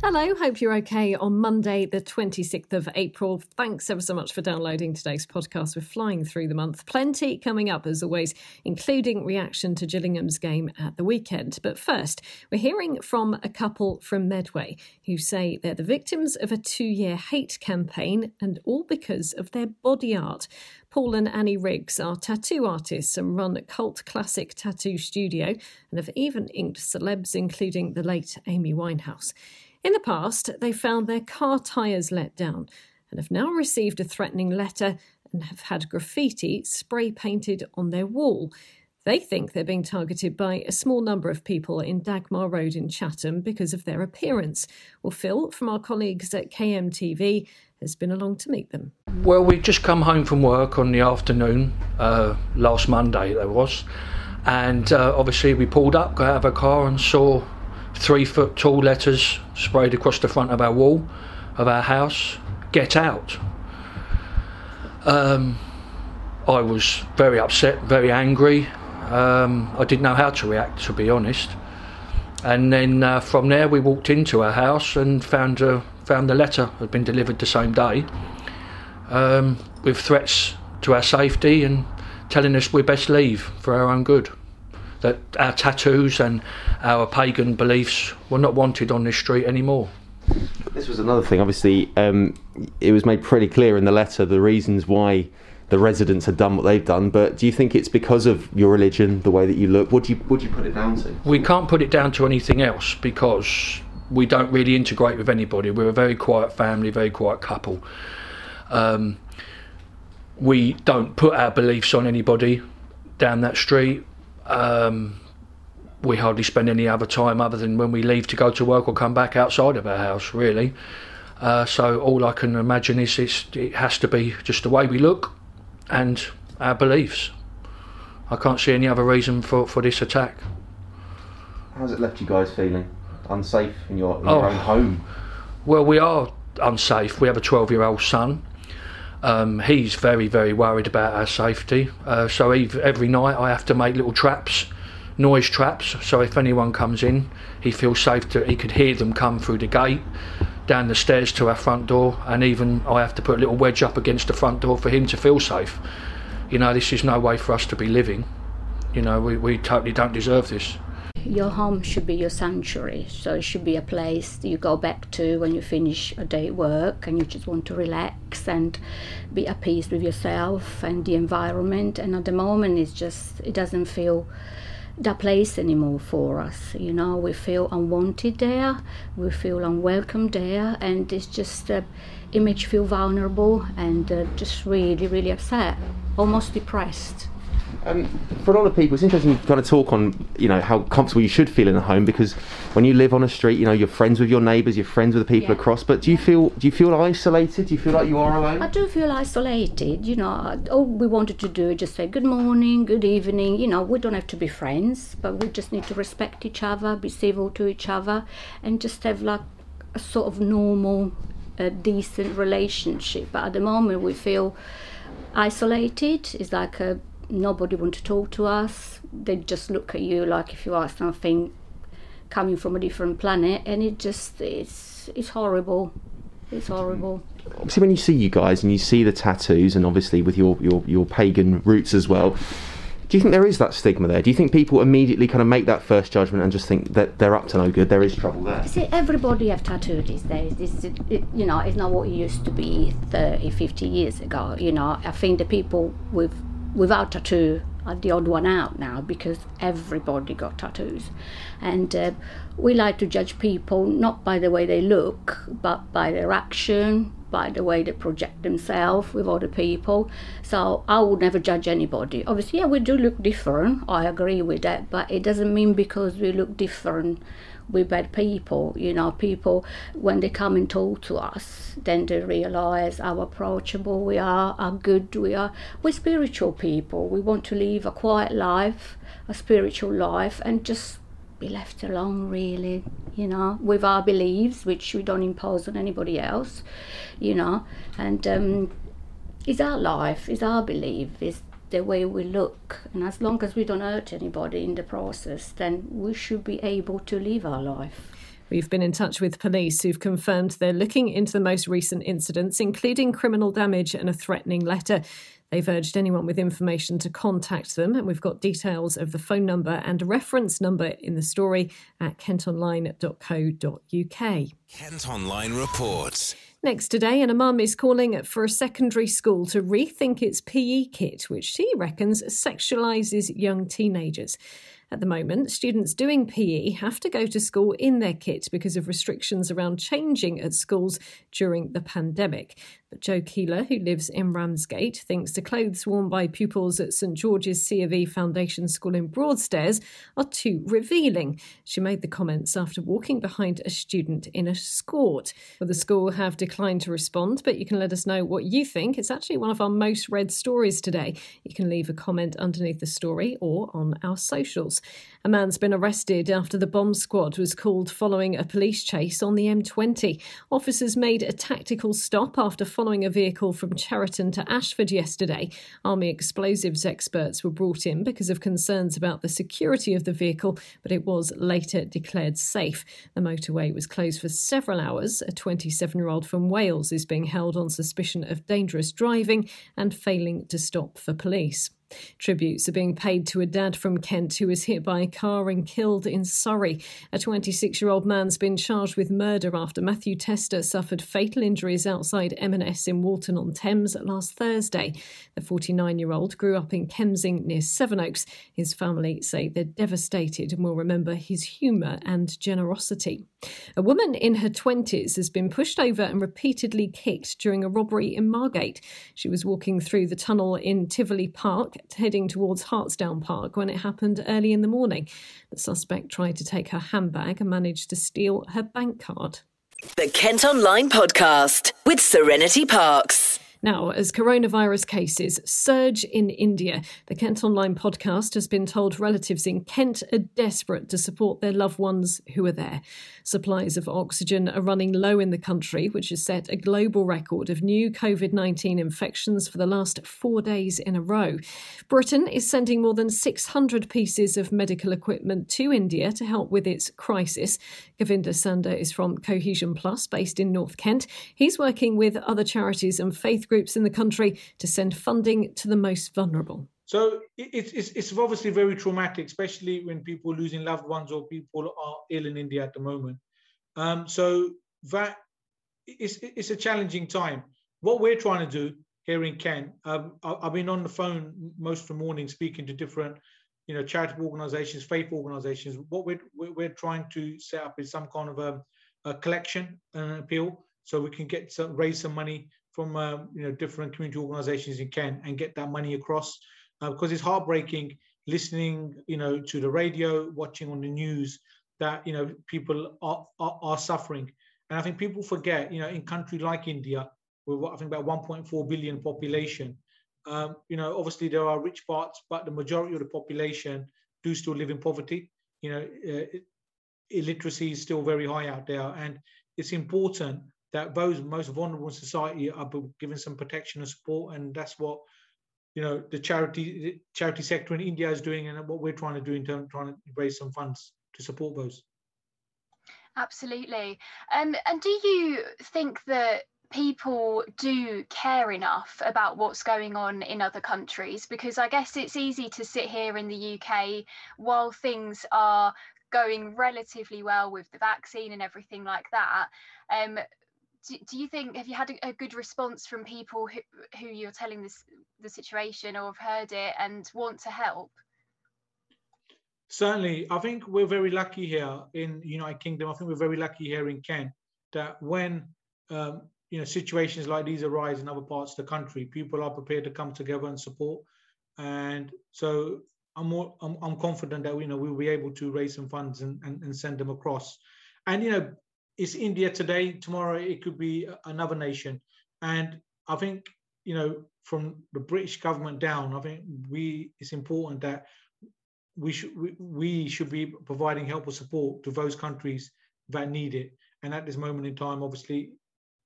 Hello, hope you're okay on Monday the 26th of April. Thanks ever so much for downloading today's podcast. We're flying through the month. Plenty coming up as always, including reaction to Gillingham's game at the weekend. But first, we're hearing from a couple from Medway who say they're the victims of a 2-year hate campaign and all because of their body art. Paul and Annie Riggs are tattoo artists and run Cult Classic Tattoo Studio and have even inked celebs including the late Amy Winehouse. In the past, they found their car tyres let down and have now received a threatening letter and have had graffiti spray painted on their wall. They think they're being targeted by a small number of people in Dagmar Road in Chatham because of their appearance. Well, Phil, from our colleagues at KMTV, has been along to meet them. Well, we'd just come home from work on the afternoon, last Monday there was, and obviously we pulled up, got out of our car and saw 3 foot tall letters sprayed across the front of our wall of our house, "Get out." I was very upset, very angry. I didn't know how to react, to be honest. And then from there we walked into our house and found the letter had been delivered the same day, with threats to our safety and telling us we best leave for our own good, that our tattoos and our pagan beliefs were not wanted on this street anymore. This was another thing, obviously. It was made pretty clear in the letter the reasons why the residents had done what they've done, but do you think it's because of your religion, the way that you look? What do you put it down to? We can't put it down to anything else because we don't really integrate with anybody. We're a very quiet family, very quiet couple. We don't put our beliefs on anybody down that street. We hardly spend any other time other than when we leave to go to work or come back outside of our house, really. So all I can imagine is it has to be just the way we look and our beliefs. I can't see any other reason for this attack. How's it left you guys feeling? Unsafe in your own home? Well, we are unsafe. We have a 12-year-old son. He's very, very worried about our safety. So every night I have to make little traps, noise traps, so if anyone comes in, he feels safe that he could hear them come through the gate, down the stairs to our front door, and even I have to put a little wedge up against the front door for him to feel safe. You know, this is no way for us to be living. You know, we totally don't deserve this. Your home should be your sanctuary, so it should be a place that you go back to when you finish a day at work and you just want to relax and be at peace with yourself and the environment. And at the moment it doesn't feel that place anymore for us. You know, we feel unwanted there, we feel unwelcome there, and it's just it makes you feel vulnerable and just really, really upset, almost depressed. For a lot of people, it's interesting to kind of talk on, you know, how comfortable you should feel in a home, because when you live on a street, you know, you're friends with your neighbours, you're friends with the people across. But do you feel isolated? Do you feel like you are alone? I do feel isolated. You know, all we wanted to do is just say good morning, good evening. You know, we don't have to be friends, but we just need to respect each other, be civil to each other, and just have like a sort of normal, decent relationship. But at the moment, we feel isolated. It's like nobody wants to talk to us. They just look at you like if you are something coming from a different planet, and it's horrible. It's horrible. Obviously, when you see you guys and you see the tattoos, and obviously with your pagan roots as well, do you think there is that stigma there? Do you think people immediately kind of make that first judgment and just think that they're up to no good, there is trouble there? See, everybody have tattooed these days. You know, it's not what it used to be 30, 50 years ago. You know, I think the people without tattoo are the odd one out now, because everybody got tattoos, and we like to judge people not by the way they look but by their action, by the way they project themselves with other people. So I would never judge anybody. Obviously, we do look different, I agree with that, but it doesn't mean because we look different we're bad people. You know, people, when they come and talk to us, then they realise how approachable we are, how good we are. We're spiritual people. We want to live a quiet life, a spiritual life, and just be left alone, really, you know, with our beliefs, which we don't impose on anybody else, you know. And it's our life, it's our belief, it's the way we look, and as long as we don't hurt anybody in the process, then we should be able to live our life. We've been in touch with police who've confirmed they're looking into the most recent incidents, including criminal damage and a threatening letter. They've urged anyone with information to contact them, and we've got details of the phone number and reference number in the story at kentonline.co.uk. Kent Online reports. Next today, and a mum is calling for a secondary school to rethink its PE kit, which she reckons sexualises young teenagers. At the moment, students doing PE have to go to school in their kit because of restrictions around changing at schools during the pandemic. But Jo Keeler, who lives in Ramsgate, thinks the clothes worn by pupils at St George's C of E Foundation School in Broadstairs are too revealing. She made the comments after walking behind a student in a skort. Well, the school have declined to respond, but you can let us know what you think. It's actually one of our most read stories today. You can leave a comment underneath the story or on our socials. A man's been arrested after the bomb squad was called following a police chase on the M20. Officers made a tactical stop after following a vehicle from Cheriton to Ashford yesterday. Army explosives experts were brought in because of concerns about the security of the vehicle, but it was later declared safe. The motorway was closed for several hours. A 27-year-old from Wales is being held on suspicion of dangerous driving and failing to stop for police. Tributes are being paid to a dad from Kent who was hit by a car and killed in Surrey. A 26-year-old man's been charged with murder after Matthew Tester suffered fatal injuries outside M&S in Walton on Thames last Thursday. The 49-year-old grew up in Kemsing near Sevenoaks. His family say they're devastated and will remember his humour and generosity. A woman in her 20s has been pushed over and repeatedly kicked during a robbery in Margate. She was walking through the tunnel in Tivoli Park, heading towards Hartsdown Park when it happened early in the morning. The suspect tried to take her handbag and managed to steal her bank card. The Kent Online Podcast with Serenity Parks. Now, as coronavirus cases surge in India, the Kent Online podcast has been told relatives in Kent are desperate to support their loved ones who are there. Supplies of oxygen are running low in the country, which has set a global record of new COVID-19 infections for the last 4 days in a row. Britain is sending more than 600 pieces of medical equipment to India to help with its crisis. Govinder Sander is from Cohesion Plus, based in North Kent. He's working with other charities and faith groups in the country to send funding to the most vulnerable. So it's obviously very traumatic, especially when people are losing loved ones or people are ill in India at the moment. So that it's a challenging time. What we're trying to do here in Kent, I've been on the phone most of the morning speaking to different, you know, charitable organisations, faith organisations. What we're trying to set up is some kind of a collection and an appeal, so we can raise some money from different community organisations in Kent and get that money across, because it's heartbreaking listening, to the radio, watching on the news that people are suffering. And I think people forget, in country like India, with I think about 1.4 billion population, obviously there are rich parts, but the majority of the population do still live in poverty. Illiteracy is still very high out there, and it's important that those most vulnerable in society are given some protection and support. And that's what, the charity sector in India is doing, and what we're trying to do in terms of trying to raise some funds to support those. Absolutely. And do you think that people do care enough about what's going on in other countries? Because I guess it's easy to sit here in the UK while things are going relatively well with the vaccine and everything like that. Do you think, have you had a good response from people who you're telling the situation, or have heard it and want to help? Certainly. I think we're very lucky here in the United Kingdom. I think we're very lucky here in Kent that when, situations like these arise in other parts of the country, people are prepared to come together and support. And so I'm confident that, we'll be able to raise some funds and send them across. And, it's India today, tomorrow it could be another nation. And I think, from the British government down, I think it's important that we should be providing help or support to those countries that need it. And at this moment in time, obviously,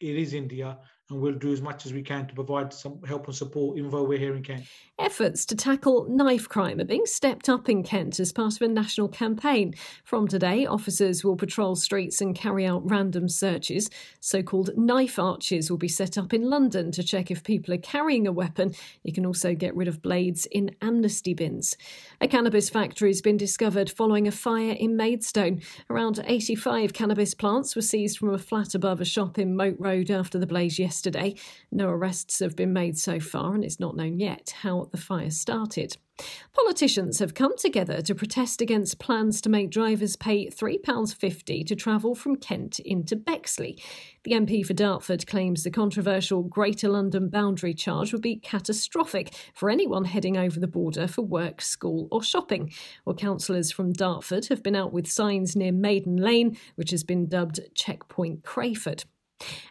it is India, and we'll do as much as we can to provide some help and support, even though we're here in Kent. Efforts to tackle knife crime are being stepped up in Kent as part of a national campaign. From today, officers will patrol streets and carry out random searches. So-called knife arches will be set up in London to check if people are carrying a weapon. You can also get rid of blades in amnesty bins. A cannabis factory has been discovered following a fire in Maidstone. Around 85 cannabis plants were seized from a flat above a shop in Moat Road after the blaze yesterday. No arrests have been made so far, and it's not known yet how the fire started. Politicians have come together to protest against plans to make drivers pay £3.50 to travel from Kent into Bexley. The MP for Dartford claims the controversial Greater London boundary charge would be catastrophic for anyone heading over the border for work, school or shopping. Well, councillors from Dartford have been out with signs near Maiden Lane, which has been dubbed Checkpoint Crayford.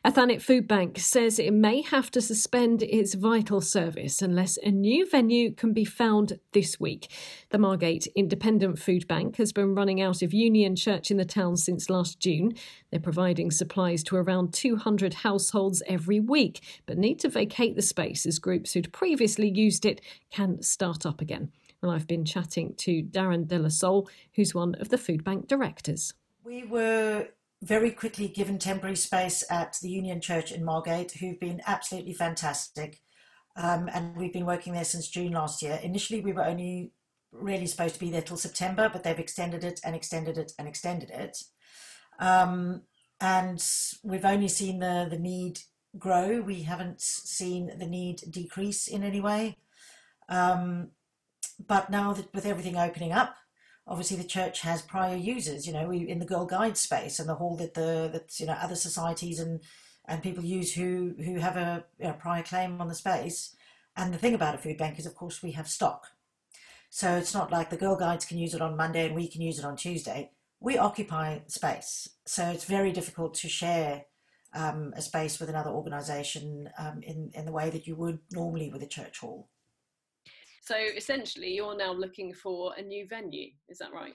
A Thanet food bank says it may have to suspend its vital service unless a new venue can be found this week. The Margate Independent Food Bank has been running out of Union Church in the town since last June. They're providing supplies to around 200 households every week, but need to vacate the space as groups who'd previously used it can start up again. And I've been chatting to Darren De La Soul, who's one of the food bank directors. We were very quickly given temporary space at the Union Church in Margate, who've been absolutely fantastic. And we've been working there since June last year. Initially, we were only really supposed to be there till September, but they've extended it and extended it and extended it. And we've only seen the need grow. We haven't seen the need decrease in any way. But now that with everything opening up, obviously the church has prior users, you know, we in the Girl Guides space and the hall that you know, other societies and people use who have a prior claim on the space. And the thing about a food bank is, of course, we have stock. So it's not like the Girl Guides can use it on Monday and we can use it on Tuesday. We occupy space. So it's very difficult to share a space with another organisation in the way that you would normally with a church hall. So essentially, you're now looking for a new venue, is that right?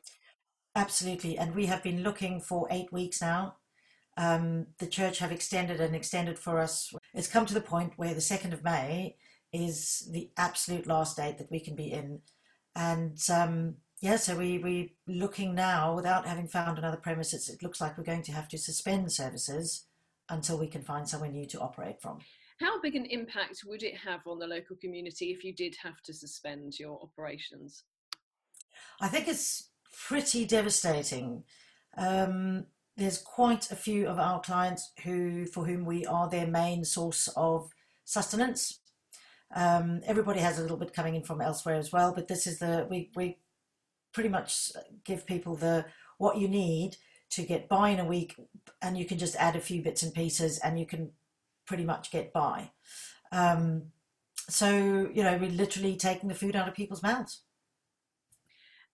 Absolutely, and we have been looking for 8 weeks now. The church have extended and extended for us. It's come to the point where the 2nd of May is the absolute last date that we can be in. And so we're looking now, without having found another premise, it looks like we're going to have to suspend services until we can find somewhere new to operate from. How big an impact would it have on the local community if you did have to suspend your operations? I think it's pretty devastating. There's quite a few of our clients for whom we are their main source of sustenance. Everybody has a little bit coming in from elsewhere as well, but this is we pretty much give people what you need to get by in a week, and you can just add a few bits and pieces and you can pretty much get by. So, you know, we're literally taking the food out of people's mouths.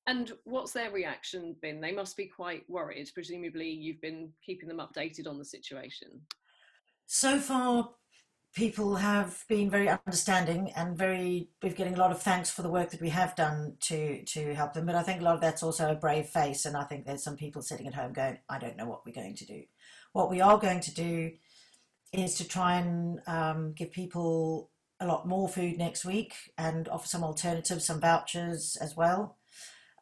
And what's their reaction been? They must be quite worried. Presumably you've been keeping them updated on the situation. So far, people have been very understanding and we're getting a lot of thanks for the work that we have done to help them. But I think a lot of that's also a brave face. And I think there's some people sitting at home going, I don't know what we're going to do. What we are going to do is to try and give people a lot more food next week and offer some alternatives, some vouchers as well,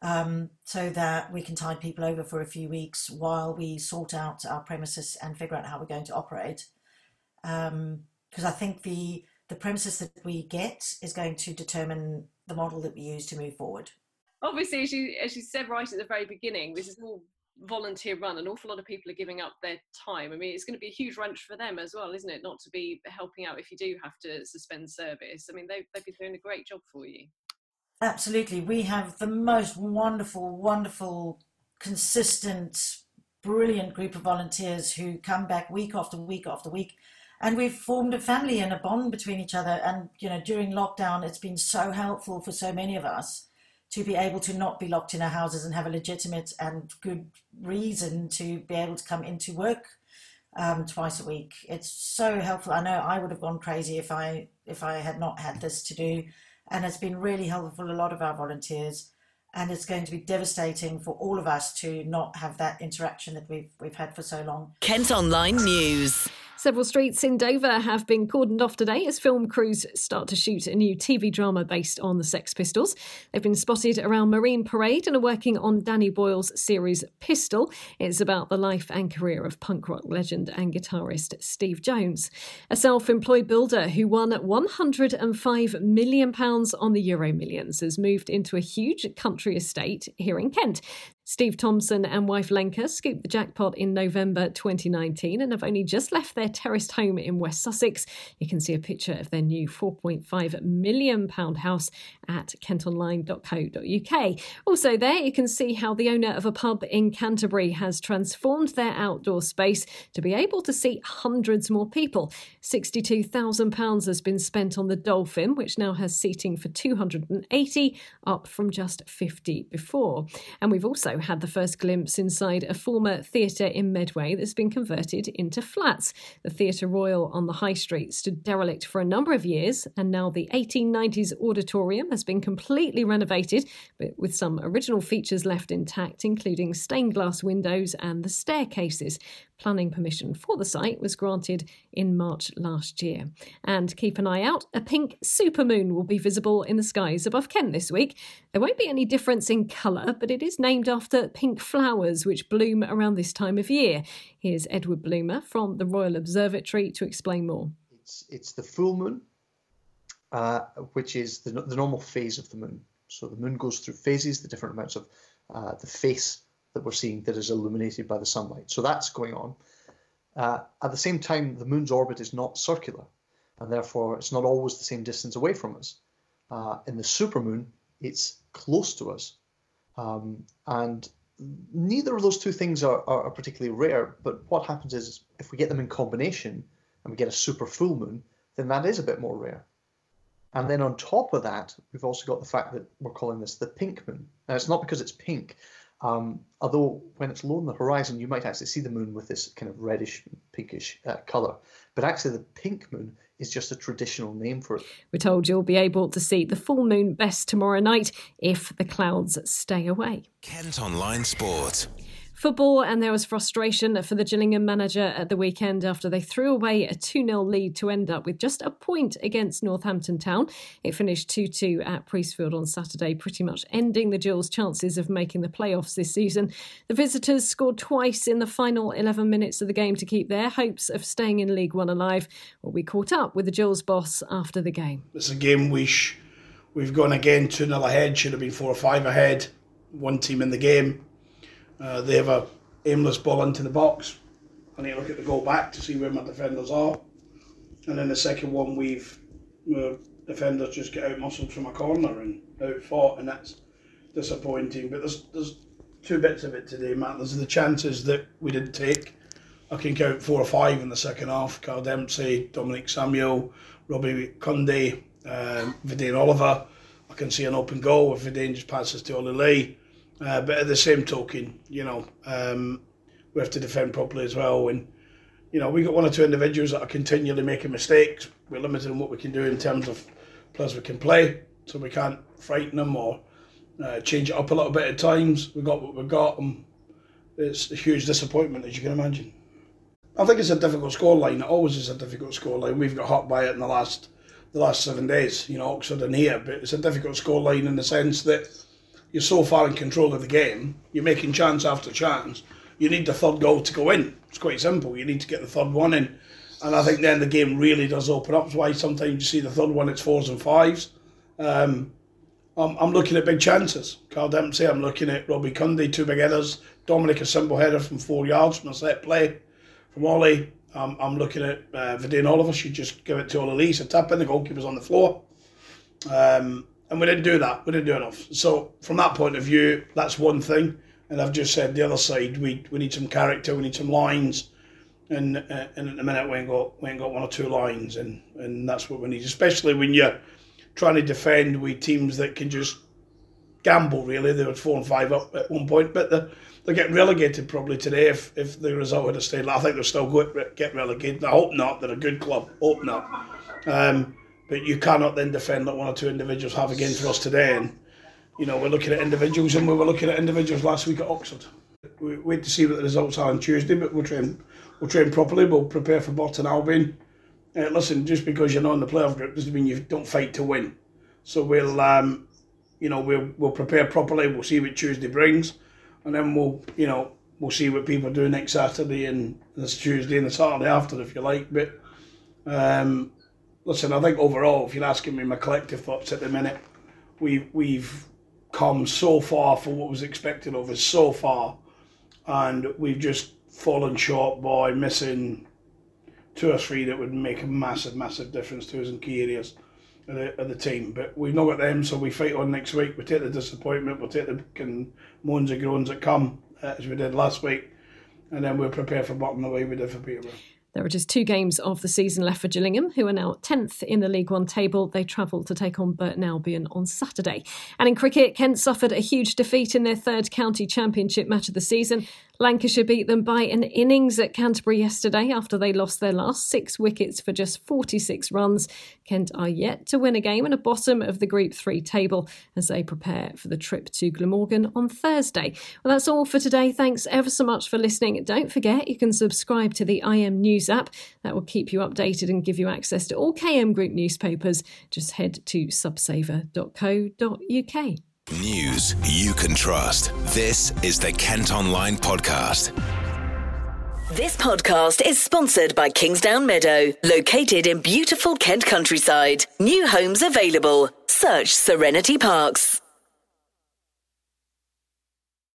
so that we can tide people over for a few weeks while we sort out our premises and figure out how we're going to operate. Because I think the premises that we get is going to determine the model that we use to move forward. Obviously, as you said right at the very beginning, this is all volunteer run. An awful lot of people are giving up their time. I mean, it's going to be a huge wrench for them as well, isn't it, not to be helping out if you do have to suspend service. I mean, they've been doing a great job for you. Absolutely. We have the most wonderful, consistent, brilliant group of volunteers who come back week after week after week, and we've formed a family and a bond between each other. And, you know, during lockdown, it's been so helpful for so many of us to be able to not be locked in our houses and have a legitimate and good reason to be able to come into work twice a week. It's so helpful. I know I would have gone crazy if I had not had this to do. And it's been really helpful for a lot of our volunteers. and it's going to be devastating for all of us to not have that interaction that we've had for so long. Kent Online News. Several streets in Dover have been cordoned off today as film crews start to shoot a new TV drama based on the Sex Pistols. They've been spotted around Marine Parade and are working on Danny Boyle's series Pistol. It's about the life and career of punk rock legend and guitarist Steve Jones. A self-employed builder who won £105 million on the Euro Millions has moved into a huge country estate here in Kent. Steve Thompson and wife Lenka scooped the jackpot in November 2019 and have only just left their terraced home in West Sussex. You can see a picture of their new £4.5 million house at kentonline.co.uk. Also there, you can see how the owner of a pub in Canterbury has transformed their outdoor space to be able to seat hundreds more people. £62,000 has been spent on the Dolphin, which now has seating for 280, up from just 50 before. And we've also had the first glimpse inside a former theatre in Medway that's been converted into flats. The Theatre Royal on the High Street stood derelict for a number of years, and now the 1890s auditorium has been completely renovated, but with some original features left intact, including stained glass windows and the staircases. Planning permission for the site was granted in March last year. And keep an eye out, a pink supermoon will be visible in the skies above Kent this week. There won't be any difference in colour, but it is named after pink flowers which bloom around this time of year. Here's Edward Bloomer from the Royal Observatory to explain more. It's the full moon, which is the normal phase of the moon. So the moon goes through phases, the different amounts of the face that we're seeing that is illuminated by the sunlight. So that's going on. At the same time, the moon's orbit is not circular, and therefore it's not always the same distance away from us. In the supermoon, it's close to us. And neither of those two things are particularly rare, but what happens is if we get them in combination and we get a super full moon, then that is a bit more rare. And then on top of that, we've also got the fact that we're calling this the pink moon. Now, it's not because it's pink, although when it's low on the horizon, you might actually see the moon with this kind of reddish, pinkish colour. But actually the pink moon is just a traditional name for it. We're told you'll be able to see the full moon best tomorrow night if the clouds stay away. Kent Online Sport. Football, and there was frustration for the Gillingham manager at the weekend after they threw away a 2-0 lead to end up with just a point against Northampton Town. It finished 2-2 at Priestfield on Saturday, pretty much ending the Gills' chances of making the playoffs this season. The visitors scored twice in the final 11 minutes of the game to keep their hopes of staying in League One alive. Well, we caught up with the Gills' boss after the game. It's a game we've gone again 2-0 ahead, should have been 4 or 5 ahead, one team in the game. They have a aimless ball into the box. I need to look at the goal back to see where my defenders are. And then the second one, our defenders just get out-muscled from a corner and out-fought, and that's disappointing. But there's two bits of it today, Matt. There's the chances that we didn't take. I can count 4 or 5 in the second half. Carl Dempsey, Dominic Samuel, Robbie Cundy, Vidane Oliver. I can see an open goal if Vidane just passes to Ollie Lee. But at the same token, we have to defend properly as well. And, we've got 1 or 2 individuals that are continually making mistakes. We're limited in what we can do in terms of players we can play, so we can't frighten them or change it up a little bit at times. We've got what we've got, and it's a huge disappointment, as you can imagine. I think it's a difficult scoreline. It always is a difficult scoreline. We've got hot by it in the last 7 days, Oxford and here. But it's a difficult scoreline in the sense that you're so far in control of the game, you're making chance after chance, you need the third goal to go in. It's quite simple, you need to get the third one in. And I think then the game really does open up. That's why sometimes you see the third one, it's 4s and 5s. I'm looking at big chances. Carl Dempsey, I'm looking at Robbie Cundy, 2 big headers. Dominic, a simple header from 4 yards from a set play. From Ollie, I'm looking at Vidane Oliver, she just gave it to Ollie Lee, so tap in, the goalkeeper's on the floor. And we didn't do that. We didn't do enough. So from that point of view, that's one thing. And I've just said the other side, we need some character, we need some lines. And at the minute, we ain't got 1 or 2 lines. And that's what we need, especially when you're trying to defend with teams that can just gamble, really. They were 4 and 5 up at one point. But they're getting relegated probably today if the result had stayed. I think they're still going to get relegated. I hope not. They're a good club. Hope not. But you cannot then defend that 1 or 2 individuals have again for us today. And you know, we're looking at individuals, and we were looking at individuals last week at Oxford. We wait to see what the results are on Tuesday, but we'll train properly, we'll prepare for Burton Albion. Listen, just because you're not in the playoff group doesn't mean you don't fight to win. So we'll prepare properly, we'll see what Tuesday brings, and then we'll see what people do next Saturday and this Tuesday and the Saturday after, if you like. But listen, I think overall, if you're asking me my collective thoughts at the minute, we've come so far from what was expected of us so far, and we've just fallen short by missing two or three that would make a massive difference to us in key areas of the team. But we've not got them, so we fight on next week. We take the disappointment, we'll take the moans and groans that come, as we did last week, and then we'll prepare for Burton the way we did for Peterborough. There are just two games of the season left for Gillingham, who are now 10th in the League One table. They travel to take on Burton Albion on Saturday. And in cricket, Kent suffered a huge defeat in their third county championship match of the season. Lancashire beat them by an innings at Canterbury yesterday after they lost their last 6 wickets for just 46 runs. Kent are yet to win a game and are bottom of the Group 3 table as they prepare for the trip to Glamorgan on Thursday. Well, that's all for today. Thanks ever so much for listening. Don't forget you can subscribe to the IM News app. That will keep you updated and give you access to all KM Group newspapers. Just head to subsaver.co.uk. News you can trust. This is the Kent Online podcast. This podcast is sponsored by Kingsdown Meadow, located in beautiful Kent countryside. New homes available. Search Serenity Parks.